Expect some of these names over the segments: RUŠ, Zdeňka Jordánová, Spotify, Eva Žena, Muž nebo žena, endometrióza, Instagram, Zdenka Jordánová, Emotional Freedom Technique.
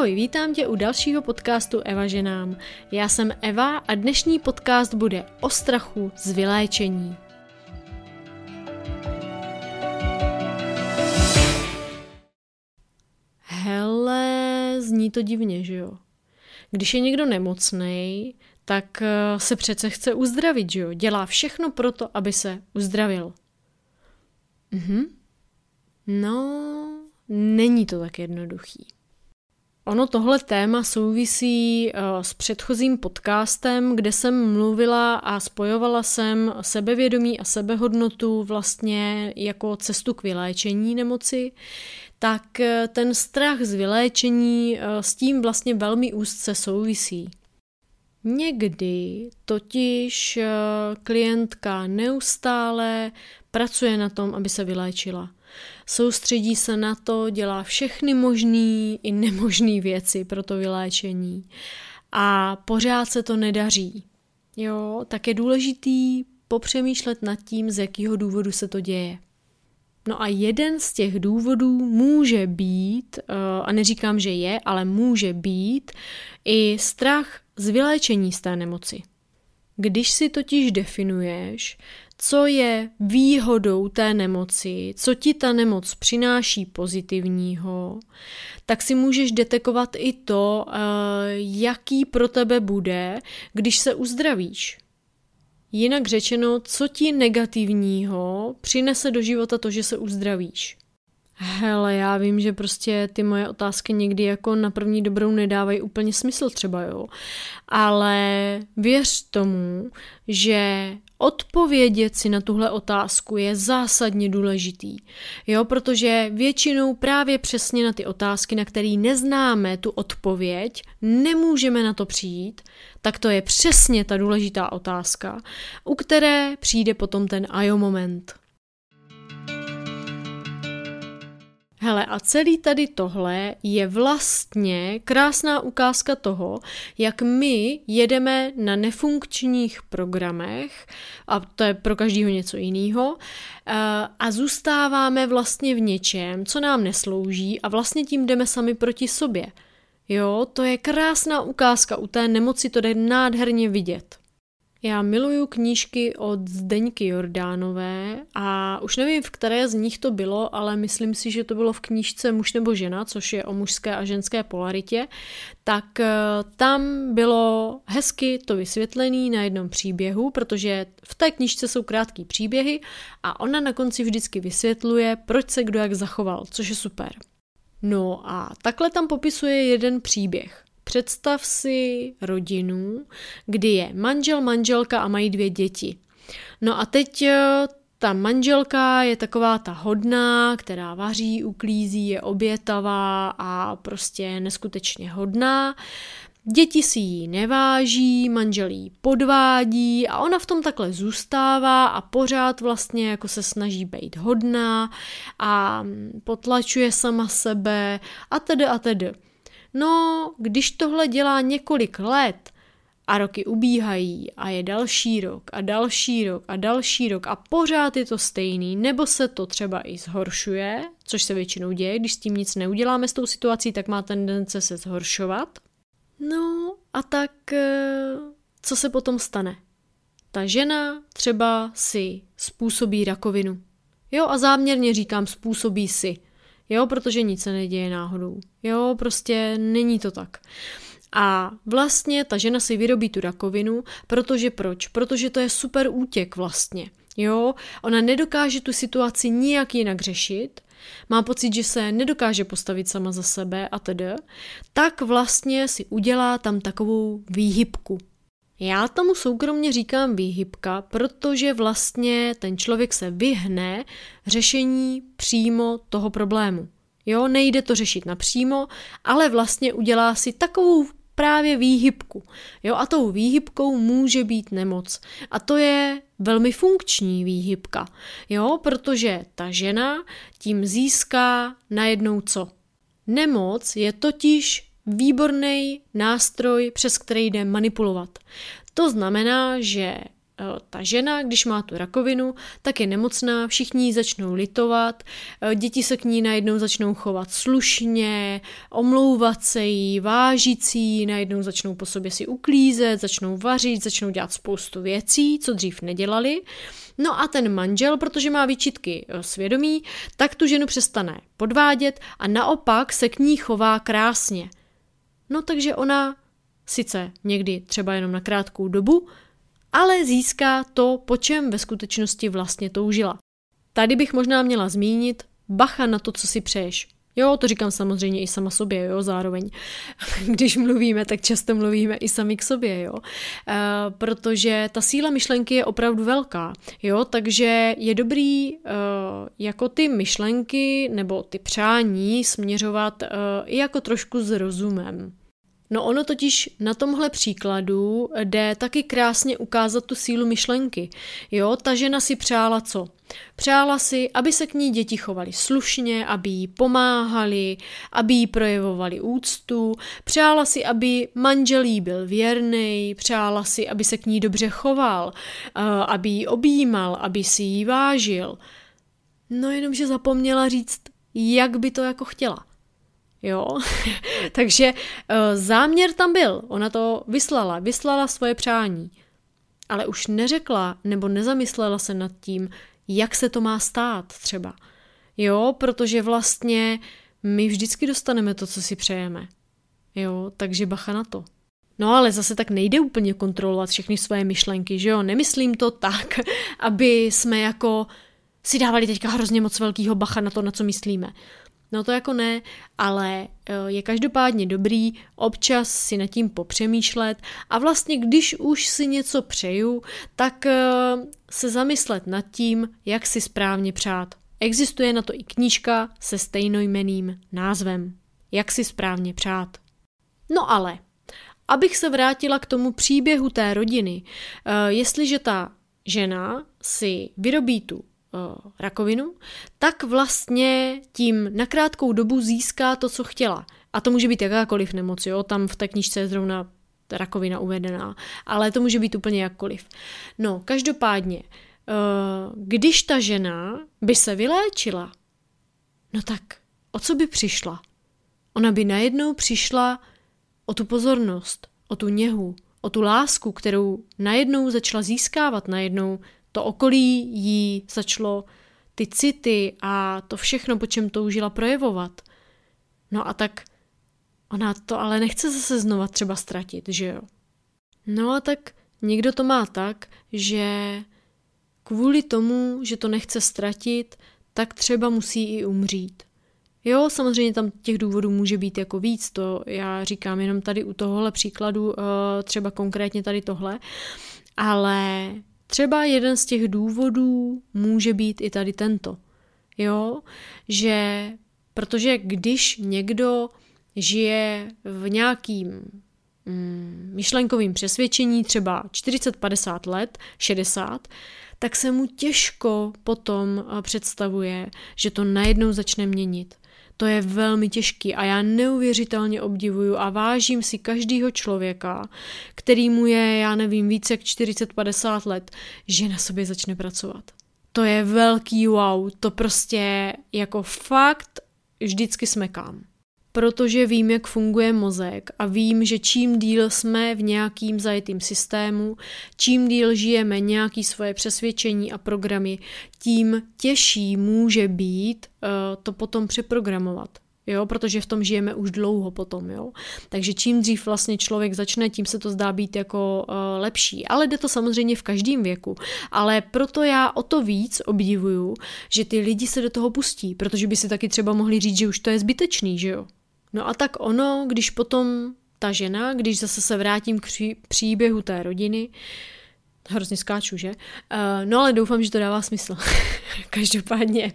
Ahoj, vítám tě u dalšího podcastu Eva Ženám. Já jsem Eva a dnešní podcast bude o strachu z vyléčení. Hele, zní to divně, že jo? Když je někdo nemocnej, tak se přece chce uzdravit, že jo? Dělá všechno pro to, aby se uzdravil. No, není to tak jednoduchý. Ono tohle téma souvisí s předchozím podcastem, kde jsem mluvila a spojovala jsem sebevědomí a sebehodnotu vlastně jako cestu k vyléčení nemoci, tak ten strach z vyléčení s tím vlastně velmi úzce souvisí. Někdy totiž klientka neustále pracuje na tom, aby se vyléčila. Soustředí se na to, dělá všechny možné i nemožné věci pro to vyléčení a pořád se to nedaří. Jo, tak je důležitý popřemýšlet nad tím, z jakého důvodu se to děje. No a jeden z těch důvodů může být, a neříkám, že je, ale může být i strach z vyléčení z té nemoci. Když si totiž definuješ, co je výhodou té nemoci, co ti ta nemoc přináší pozitivního, tak si můžeš detekovat i to, jaký pro tebe bude, když se uzdravíš. Jinak řečeno, co ti negativního přinese do života to, že se uzdravíš. Hele, já vím, že prostě ty moje otázky někdy jako na první dobrou nedávají úplně smysl třeba, jo. Ale věř tomu, že odpovědět si na tuhle otázku je zásadně důležitý, jo, protože většinou právě přesně na ty otázky, na které neznáme tu odpověď, nemůžeme na to přijít, tak to je přesně ta důležitá otázka, u které přijde potom ten ajo moment. Hele, a celý tady tohle je vlastně krásná ukázka toho, jak my jedeme na nefunkčních programech, a to je pro každého něco jiného, a zůstáváme vlastně v něčem, co nám neslouží a vlastně tím jdeme sami proti sobě. Jo, to je krásná ukázka, u té nemoci to jde nádherně vidět. Já miluju knížky od Zdenky Jordánové a už nevím, v které z nich to bylo, ale myslím si, že to bylo v knížce Muž nebo žena, což je o mužské a ženské polaritě, tak tam bylo hezky to vysvětlené na jednom příběhu, protože v té knížce jsou krátké příběhy a ona na konci vždycky vysvětluje, proč se kdo jak zachoval, což je super. No a takhle tam popisuje jeden příběh. Představ si rodinu, kdy je manžel, manželka a mají 2 děti. No a teď ta manželka je taková ta hodná, která vaří, uklízí, je obětavá a prostě neskutečně hodná. Děti si ji neváží, manžel ji podvádí a ona v tom takhle zůstává a pořád vlastně jako se snaží být hodná a potlačuje sama sebe a tedy a tedy. No, když tohle dělá několik let a roky ubíhají a je další rok a další rok a další rok a pořád je to stejný, nebo se to třeba i zhoršuje, což se většinou děje, když s tím nic neuděláme s tou situací, tak má tendence se zhoršovat. No a tak co se potom stane? Ta žena třeba si způsobí rakovinu. Jo, a záměrně říkám způsobí si. Jo, protože nic se neděje náhodou. Jo, prostě není to tak. A vlastně ta žena si vyrobí tu rakovinu, protože proč? Protože to je super útěk vlastně. Jo, ona nedokáže tu situaci nijak jinak řešit, má pocit, že se nedokáže postavit sama za sebe a tedy, tak vlastně si udělá tam takovou výhybku. Já tomu soukromně říkám výhybka, protože vlastně ten člověk se vyhne řešení přímo toho problému. Jo, nejde to řešit napřímo, ale vlastně udělá si takovou právě výhybku. Jo, a tou výhybkou může být nemoc. A to je velmi funkční výhybka, jo, protože ta žena tím získá najednou co? Nemoc je totiž výborný nástroj, přes který jde manipulovat. To znamená, že ta žena, když má tu rakovinu, tak je nemocná, všichni ji začnou litovat, děti se k ní najednou začnou chovat slušně, omlouvat se jí, vážit si jí, najednou začnou po sobě si uklízet, začnou vařit, začnou dělat spoustu věcí, co dřív nedělali. No a ten manžel, protože má výčitky svědomí, tak tu ženu přestane podvádět a naopak se k ní chová krásně. No takže ona sice někdy třeba jenom na krátkou dobu, ale získá to, po čem ve skutečnosti vlastně toužila. Tady bych možná měla zmínit, bacha na to, co si přeješ. Jo, to říkám samozřejmě i sama sobě, jo, zároveň. Když mluvíme, tak často mluvíme i sami k sobě, jo. Protože ta síla myšlenky je opravdu velká, jo, takže je dobrý jako ty myšlenky nebo ty přání směřovat i jako trošku s rozumem. No ono totiž na tomhle příkladu jde taky krásně ukázat tu sílu myšlenky. Jo, ta žena si přála co? Přála si, aby se k ní děti chovaly slušně, aby jí pomáhali, aby jí projevovali úctu, přála si, aby manžel jí byl věrný, přála si, aby se k ní dobře choval, aby jí objímal, aby si jí vážil. No jenomže zapomněla říct, jak by to jako chtěla. Jo, takže záměr tam byl, ona to vyslala svoje přání, ale už neřekla nebo nezamyslela se nad tím, jak se to má stát třeba. Jo, protože vlastně my vždycky dostaneme to, co si přejeme. Jo, takže bacha na to. No ale zase tak nejde úplně kontrolovat všechny svoje myšlenky, že jo, nemyslím to tak, aby jsme jako si dávali teďka hrozně moc velkýho bacha na to, na co myslíme. No to jako ne, ale je každopádně dobrý občas si nad tím popřemýšlet a vlastně když už si něco přeju, tak se zamyslet nad tím, jak si správně přát. Existuje na to i knížka se stejnojmenným názvem. Jak si správně přát. No ale, abych se vrátila k tomu příběhu té rodiny. Jestliže ta žena si vyrobí tu rakovinu, tak vlastně tím na krátkou dobu získá to, co chtěla. A to může být jakákoliv nemoc, jo? Tam v té knížce je zrovna rakovina uvedená, ale to může být úplně jakkoliv. No, každopádně, když ta žena by se vyléčila, no tak o co by přišla? Ona by najednou přišla o tu pozornost, o tu něhu, o tu lásku, kterou najednou začala získávat, najednou to okolí jí začalo ty city a to všechno, po čem toužila, projevovat. No a tak ona to ale nechce zase znova třeba ztratit, že jo? No a tak někdo to má tak, že kvůli tomu, že to nechce ztratit, tak třeba musí i umřít. Jo, samozřejmě tam těch důvodů může být jako víc, to já říkám jenom tady u tohohle příkladu, třeba konkrétně tady tohle, ale třeba jeden z těch důvodů může být i tady tento, jo, že protože když někdo žije v nějakým myšlenkovým přesvědčení třeba 40-50 let, 60, tak se mu těžko potom představuje, že to najednou začne měnit. To je velmi těžký a já neuvěřitelně obdivuju a vážím si každého člověka, který mu je, já nevím, více jak 40-50 let, že na sobě začne pracovat. To je velký wow, to prostě jako fakt vždycky smekám. Protože vím, jak funguje mozek a vím, že čím díl jsme v nějakým zajetým systému, čím díl žijeme nějaké svoje přesvědčení a programy, tím těžší může být to potom přeprogramovat. Jo? Protože v tom žijeme už dlouho potom. Jo? Takže čím dřív vlastně člověk začne, tím se to zdá být jako lepší. Ale jde to samozřejmě v každém věku. Ale proto já o to víc obdivuju, že ty lidi se do toho pustí, protože by si taky třeba mohli říct, že už to je zbytečný, že jo? No a tak ono, když potom ta žena, když zase se vrátím k příběhu té rodiny, hrozně skáču, že? No ale doufám, že to dává smysl. Každopádně,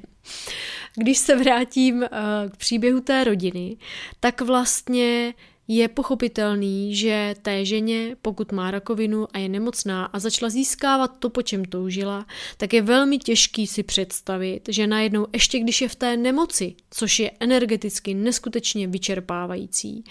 když se vrátím k příběhu té rodiny, tak vlastně Je pochopitelný, že té ženě, pokud má rakovinu a je nemocná a začala získávat to, po čem toužila, tak je velmi těžký si představit, že najednou ještě když je v té nemoci, což je energeticky neskutečně vyčerpávající,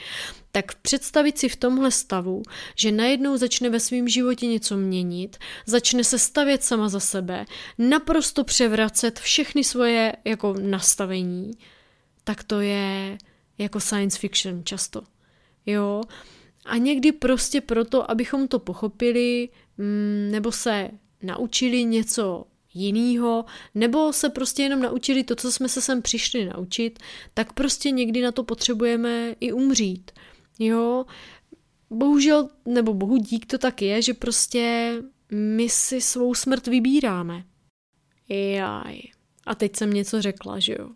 tak představit si v tomhle stavu, že najednou začne ve svém životě něco měnit, začne se stavět sama za sebe, naprosto převracet všechny svoje jako nastavení, tak to je jako science fiction často. Jo? A někdy prostě proto, abychom to pochopili, nebo se naučili něco jinýho, nebo se prostě jenom naučili to, co jsme se sem přišli naučit, tak prostě někdy na to potřebujeme i umřít. Jo? Bohužel, nebo bohu dík to tak je, že prostě my si svou smrt vybíráme. Jaj. A teď jsem něco řekla, že jo.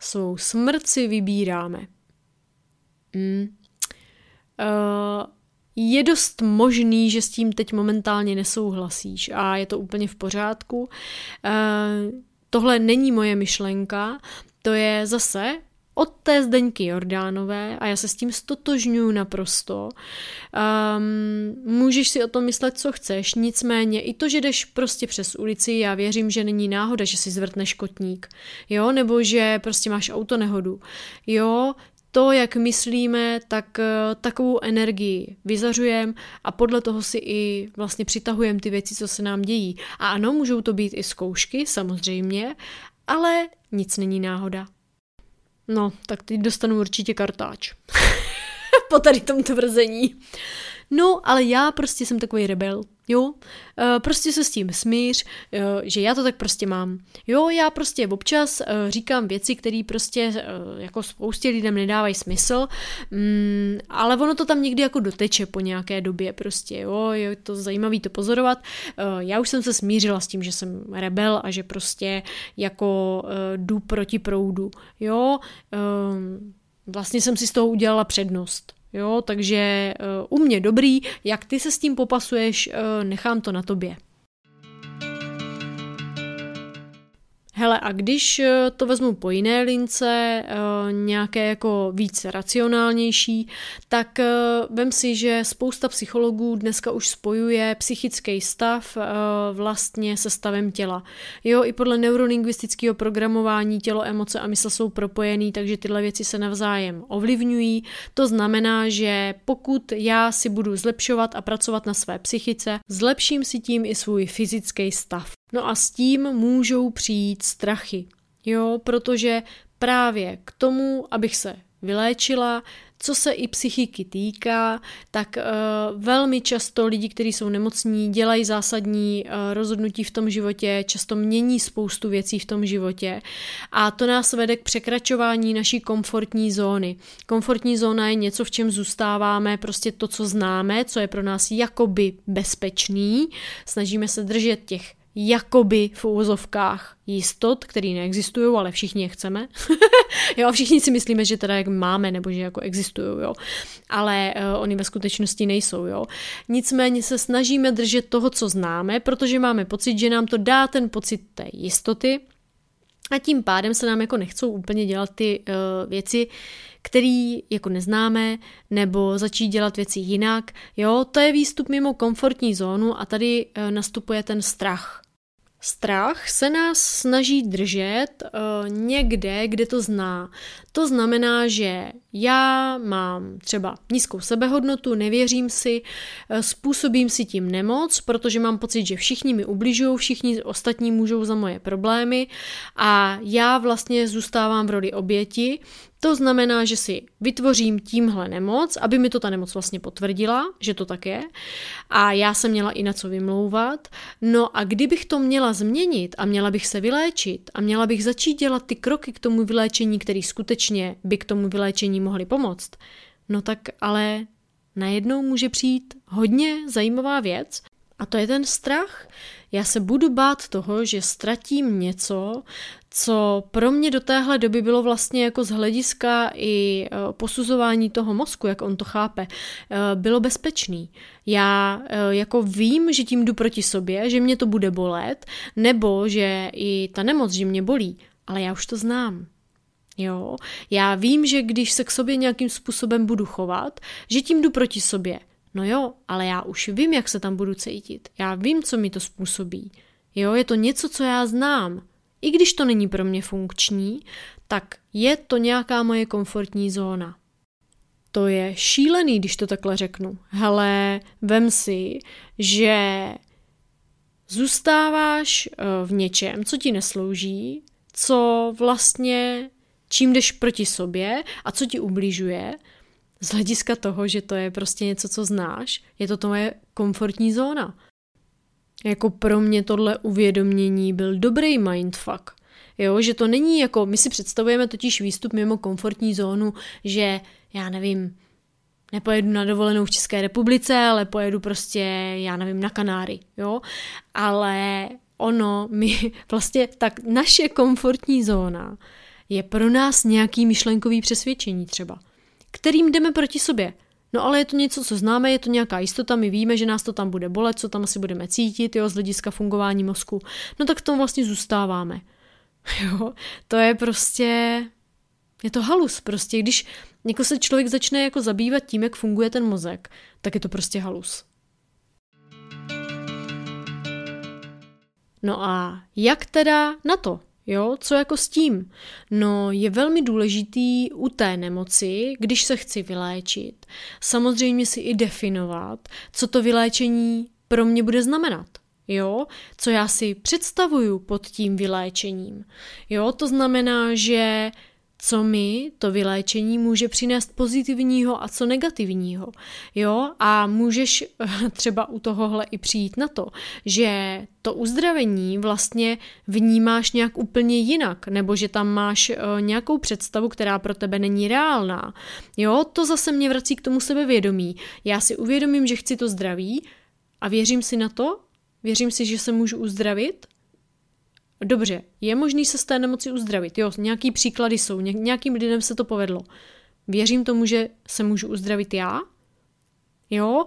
Svou smrt si vybíráme. Je dost možný, že s tím teď momentálně nesouhlasíš a je to úplně v pořádku. Tohle není moje myšlenka, to je zase od té Zdeňky Jordánové a já se s tím stotožňuji naprosto. Můžeš si o tom myslet, co chceš, nicméně i to, že jdeš prostě přes ulici, já věřím, že není náhoda, že si zvrtneš kotník, jo, nebo že prostě máš autonehodu, jo, to, jak myslíme, tak takovou energii vyzařujeme a podle toho si i vlastně přitahujeme ty věci, co se nám dějí. A ano, můžou to být i zkoušky, samozřejmě, ale nic není náhoda. No, tak teď dostanu určitě kartáč. Po tady tom tvrzení. No, ale já prostě jsem takový rebel, jo. Prostě se s tím smíř, že já to tak prostě mám. Jo, já prostě občas říkám věci, které prostě jako spoustě lidem nedávají smysl, ale ono to tam někdy jako doteče po nějaké době prostě, jo, je to zajímavý to pozorovat. Já už jsem se smířila s tím, že jsem rebel a že prostě jako jdu proti proudu, jo. Vlastně jsem si z toho udělala přednost. Jo, takže u mě dobrý, jak ty se s tím popasuješ, nechám to na tobě. Hele, a když to vezmu po jiné lince, nějaké jako víc racionálnější, tak vem si, že spousta psychologů dneska už spojuje psychický stav vlastně se stavem těla. Jo, i podle neurolingvistického programování tělo, emoce a mysl jsou propojený, takže tyhle věci se navzájem ovlivňují. To znamená, že pokud já si budu zlepšovat a pracovat na své psychice, zlepším si tím i svůj fyzický stav. No a s tím můžou přijít strachy, jo, protože právě k tomu, abych se vyléčila, co se i psychiky týká, tak velmi často lidi, kteří jsou nemocní, dělají zásadní rozhodnutí v tom životě, často mění spoustu věcí v tom životě a to nás vede k překračování naší komfortní zóny. Komfortní zóna je něco, v čem zůstáváme, prostě to, co známe, co je pro nás jakoby bezpečný, snažíme se držet těch jakoby v uvozovkách jistot, které neexistují, ale všichni je chceme. Jo, všichni si myslíme, že teda jak máme, nebo že jako existují, jo. Ale oni ve skutečnosti nejsou, jo. Nicméně se snažíme držet toho, co známe, protože máme pocit, že nám to dá ten pocit té jistoty a tím pádem se nám jako nechcou úplně dělat ty věci, který jako neznáme, nebo začít dělat věci jinak. Jo, to je výstup mimo komfortní zónu a tady nastupuje ten strach. Strach se nás snaží držet někde, kde to zná. To znamená, že já mám třeba nízkou sebehodnotu, nevěřím si, způsobím si tím nemoc, protože mám pocit, že všichni mi ubližují, všichni ostatní můžou za moje problémy a já vlastně zůstávám v roli oběti. To znamená, že si vytvořím tímhle nemoc, aby mi to ta nemoc vlastně potvrdila, že to tak je a já se měla i na co vymlouvat. No a kdybych to měla změnit a měla bych se vyléčit a měla bych začít dělat ty kroky k tomu vyléčení, který skutečně by k tomu vyléčení mohly pomoct, no tak ale najednou může přijít hodně zajímavá věc a to je ten strach. Já se budu bát toho, že ztratím něco, co pro mě do téhle doby bylo vlastně jako z hlediska i posuzování toho mozku, jak on to chápe, bylo bezpečný. Já jako vím, že tím jdu proti sobě, že mě to bude bolet, nebo že i ta nemoc, že mě bolí, ale já už to znám. Jo? Já vím, že když se k sobě nějakým způsobem budu chovat, že tím jdu proti sobě. No jo, ale já už vím, jak se tam budu cítit. Já vím, co mi to způsobí. Jo, je to něco, co já znám. I když to není pro mě funkční, tak je to nějaká moje komfortní zóna. To je šílený, když to takhle řeknu. Hele, vem si, že zůstáváš v něčem, co ti neslouží, co vlastně, čím jdeš proti sobě a co ti ubližuje, z hlediska toho, že to je prostě něco, co znáš, je to tvoje komfortní zóna. Jako pro mě tohle uvědomění byl dobrý mindfuck. Jo, že to není jako, my si představujeme totiž výstup mimo komfortní zónu, že já nevím, nepojedu na dovolenou v České republice, ale pojedu prostě, já nevím, na Kanáry, jo. Ale ono, my vlastně, tak naše komfortní zóna je pro nás nějaký myšlenkový přesvědčení třeba, kterým jdeme proti sobě. No ale je to něco, co známe, je to nějaká jistota, my víme, že nás to tam bude bolet, co tam asi budeme cítit, jo, z hlediska fungování mozku. No tak v tom vlastně zůstáváme. Jo, to je prostě, je to halus prostě, když jako se člověk začne jako zabývat tím, jak funguje ten mozek, tak je to prostě halus. No a jak teda na to? Jo, co jako s tím? No, je velmi důležitý u té nemoci, když se chci vyléčit, samozřejmě si i definovat, co to vyléčení pro mě bude znamenat. Jo, co já si představuju pod tím vyléčením. Jo, to znamená, že co mi to vyléčení může přinést pozitivního a co negativního. Jo, a můžeš třeba u tohohle i přijít na to, že to uzdravení vlastně vnímáš nějak úplně jinak, nebo že tam máš nějakou představu, která pro tebe není reálná. Jo, to zase mě vrací k tomu sebevědomí. Já si uvědomím, že chci to zdraví a věřím si na to, věřím si, že se můžu uzdravit. Dobře, je možný se z té nemoci uzdravit. Jo, nějaký příklady jsou, nějakým lidem se to povedlo. Věřím tomu, že se můžu uzdravit já. Jo,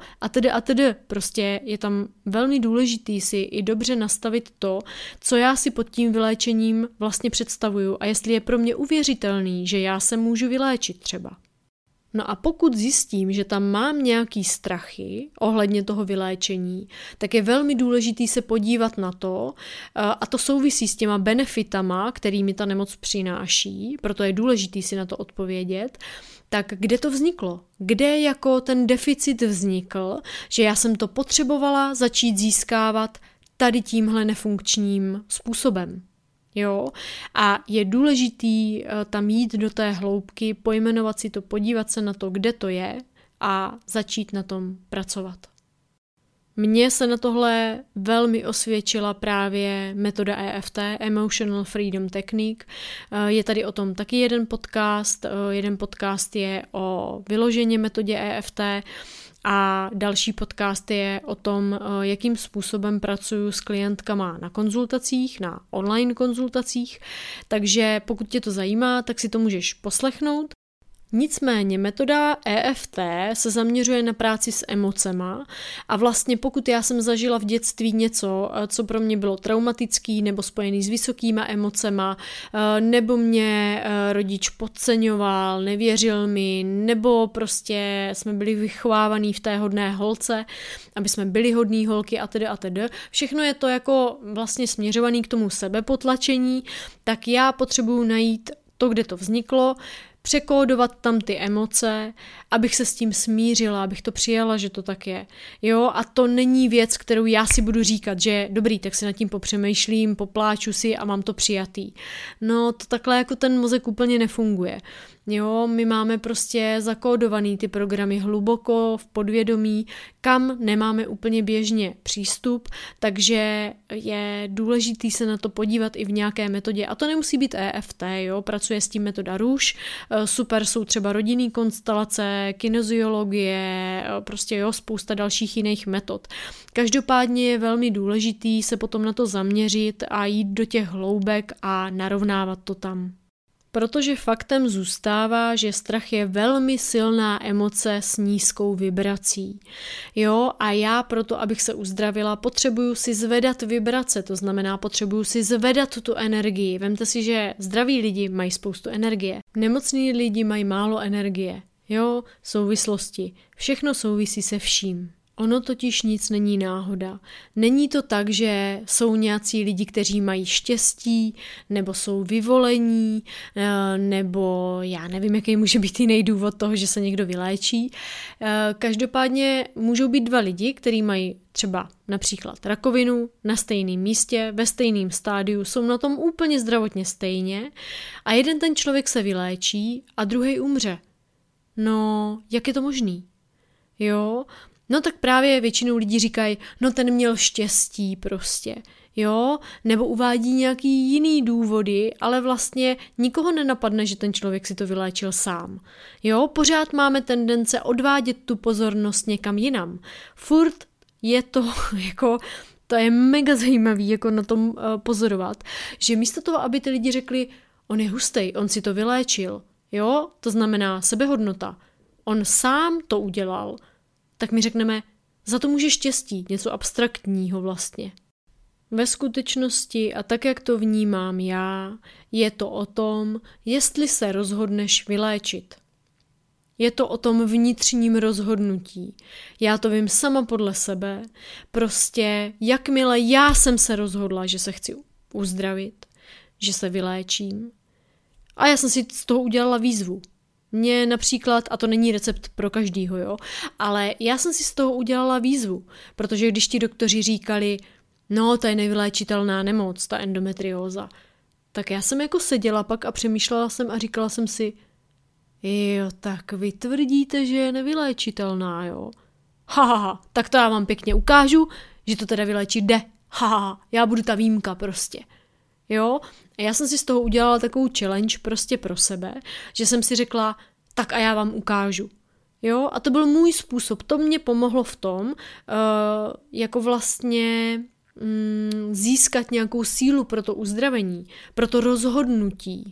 a tedy. Prostě je tam velmi důležitý si i dobře nastavit to, co já si pod tím vyléčením vlastně představuju a jestli je pro mě uvěřitelný, že já se můžu vyléčit třeba. No a pokud zjistím, že tam mám nějaký strachy ohledně toho vyléčení, tak je velmi důležitý se podívat na to, a to souvisí s těma benefitama, kterými ta nemoc přináší, proto je důležitý si na to odpovědět, tak kde to vzniklo? Kde jako ten deficit vznikl, že já jsem to potřebovala začít získávat tady tímhle nefunkčním způsobem? Jo, a je důležitý tam jít do té hloubky, pojmenovat si to, podívat se na to, kde to je a začít na tom pracovat. Mně se na tohle velmi osvědčila právě metoda EFT, Emotional Freedom Technique. Je tady o tom taky jeden podcast. Jeden podcast je o vyloženě metodě EFT a další podcast je o tom, jakým způsobem pracuju s klientkama na konzultacích, na online konzultacích. Takže pokud tě to zajímá, tak si to můžeš poslechnout. Nicméně metoda EFT se zaměřuje na práci s emocema a vlastně pokud já jsem zažila v dětství něco, co pro mě bylo traumatický nebo spojený s vysokýma emocema, nebo mě rodič podceňoval, nevěřil mi, nebo prostě jsme byli vychovávaný v té hodné holce, aby jsme byli hodný holky a tedy. Všechno je to jako vlastně směřovaný k tomu sebepotlačení, tak já potřebuju najít to, kde to vzniklo, překódovat tam ty emoce, abych se s tím smířila, abych to přijala, že to tak je. Jo, a to není věc, kterou já si budu říkat, že dobrý, tak si nad tím popřemýšlím, popláču si a mám to přijatý. No, to takhle jako ten mozek úplně nefunguje. Jo, my máme prostě zakódovaný ty programy hluboko v podvědomí, kam nemáme úplně běžně přístup, takže je důležitý se na to podívat i v nějaké metodě. A to nemusí být EFT, jo, pracuje s tím metoda RUŠ, super jsou třeba rodinný konstelace, kineziologie, prostě jo, spousta dalších jiných metod. Každopádně je velmi důležitý se potom na to zaměřit a jít do těch hloubek a narovnávat to tam. Protože faktem zůstává, že strach je velmi silná emoce s nízkou vibrací. Jo, a já proto, abych se uzdravila, potřebuju si zvedat vibrace, to znamená potřebuju si zvedat tu energii. Vemte si, že zdraví lidi mají spoustu energie, nemocní lidi mají málo energie. Jo, souvislosti. Všechno souvisí se vším. Ono totiž nic není náhoda. Není to tak, že jsou nějací lidi, kteří mají štěstí, nebo jsou vyvolení, nebo já nevím, jaký může být jiný důvod toho, že se někdo vyléčí. Každopádně můžou být dva lidi, kteří mají třeba například rakovinu na stejném místě, ve stejném stádiu, jsou na tom úplně zdravotně stejně a jeden ten člověk se vyléčí a druhý umře. No, jak je to možný? Jo, no tak právě většinou lidí říkají, no ten měl štěstí prostě, jo, nebo uvádí nějaký jiný důvody, ale vlastně nikoho nenapadne, že ten člověk si to vyléčil sám. Jo, pořád máme tendence odvádět tu pozornost někam jinam. Furt je to jako... To je mega zajímavý jako na tom pozorovat, že místo toho, aby ty lidi řekli, on je hustej, on si to vyléčil, jo, to znamená sebehodnota, on sám to udělal, tak my řekneme, za to může štěstí, něco abstraktního vlastně. Ve skutečnosti a tak, jak to vnímám já, je to o tom, jestli se rozhodneš vyléčit. Je to o tom vnitřním rozhodnutí. Já to vím sama podle sebe, prostě jakmile já jsem se rozhodla, že se chci uzdravit, že se vyléčím, a já jsem si z toho udělala výzvu. Mně například, a to není recept pro každýho, jo, ale já jsem si z toho udělala výzvu, protože když ti doktoři říkali, no, to je nevyléčitelná nemoc, ta endometrióza, tak já jsem jako seděla pak a přemýšlela jsem a říkala jsem si, jo, tak vy tvrdíte, že je nevyléčitelná, jo. Haha, tak to já vám pěkně ukážu, že to teda vyléčit jde. Haha, já budu ta výjimka prostě. Jo, a já jsem si z toho udělala takovou challenge prostě pro sebe, že jsem si řekla, tak a já vám ukážu. Jo, a to byl můj způsob, to mě pomohlo v tom, jako vlastně získat nějakou sílu pro to uzdravení, pro to rozhodnutí.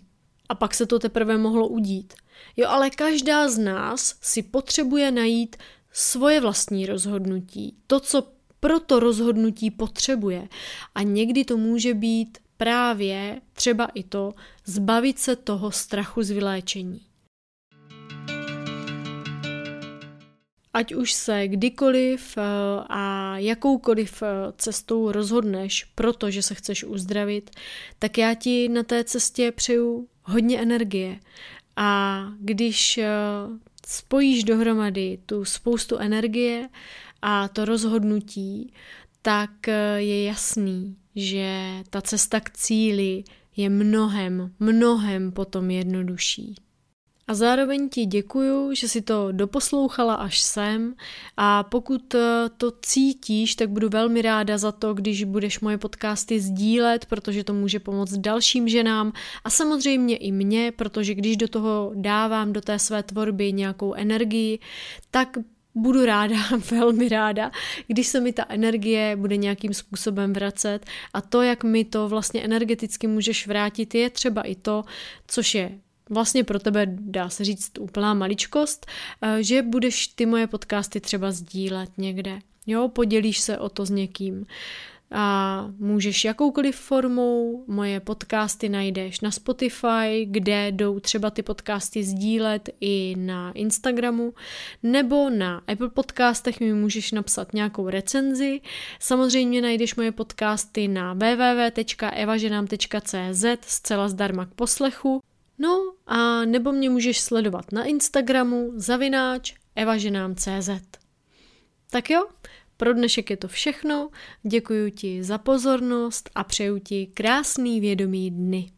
A pak se to teprve mohlo udít. Jo, ale každá z nás si potřebuje najít svoje vlastní rozhodnutí, to, co pro to rozhodnutí potřebuje. A někdy to může být právě třeba i to, zbavit se toho strachu z vyléčení. Ať už se kdykoliv a jakoukoliv cestou rozhodneš, protože se chceš uzdravit, tak já ti na té cestě přeju hodně energie. A když spojíš dohromady tu spoustu energie a to rozhodnutí, tak je jasný, že ta cesta k cíli je mnohem, mnohem potom jednodušší. A zároveň ti děkuju, že si to doposlouchala až sem a pokud to cítíš, tak budu velmi ráda za to, když budeš moje podcasty sdílet, protože to může pomoct dalším ženám a samozřejmě i mně, protože když do toho dávám do té své tvorby nějakou energii, tak budu ráda, velmi ráda, když se mi ta energie bude nějakým způsobem vracet a to, jak mi to vlastně energeticky můžeš vrátit, je třeba i to, což je vlastně pro tebe, dá se říct, úplná maličkost, že budeš ty moje podcasty třeba sdílet někde. Jo, podělíš se o to s někým. A můžeš jakoukoliv formou, moje podcasty najdeš na Spotify, kde jdou třeba ty podcasty sdílet i na Instagramu, nebo na Apple podcastech mi můžeš napsat nějakou recenzi. Samozřejmě najdeš moje podcasty na www.evaženam.cz zcela zdarma k poslechu. No a nebo mě můžeš sledovat na Instagramu @evaženam.cz. Tak jo, pro dnešek je to všechno, děkuji ti za pozornost a přeju ti krásný vědomý dny.